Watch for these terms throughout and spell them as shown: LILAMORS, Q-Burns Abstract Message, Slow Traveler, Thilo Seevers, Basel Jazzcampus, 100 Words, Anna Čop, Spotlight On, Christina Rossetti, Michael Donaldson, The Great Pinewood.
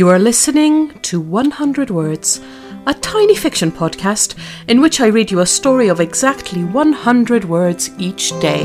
You are listening to 100 Words, a tiny fiction podcast in which I read you a story of exactly 100 words each day.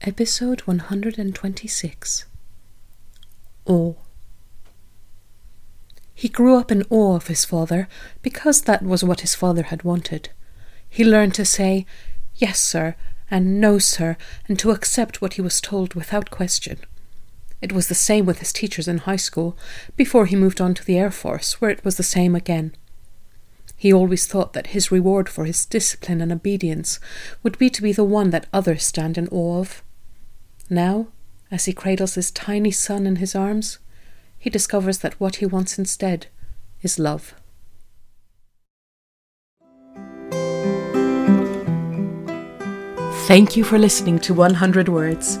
Episode 126. Awe. He grew up in awe of his father because that was what his father had wanted. He learned to say, "Yes, sir," and "No, sir," and to accept what he was told without question. It was the same with his teachers in high school, before he moved on to the Air Force, where it was the same again. He always thought that his reward for his discipline and obedience would be to be the one that others stand in awe of. Now, as he cradles his tiny son in his arms, he discovers that what he wants instead is love. Thank you for listening to 100 Words.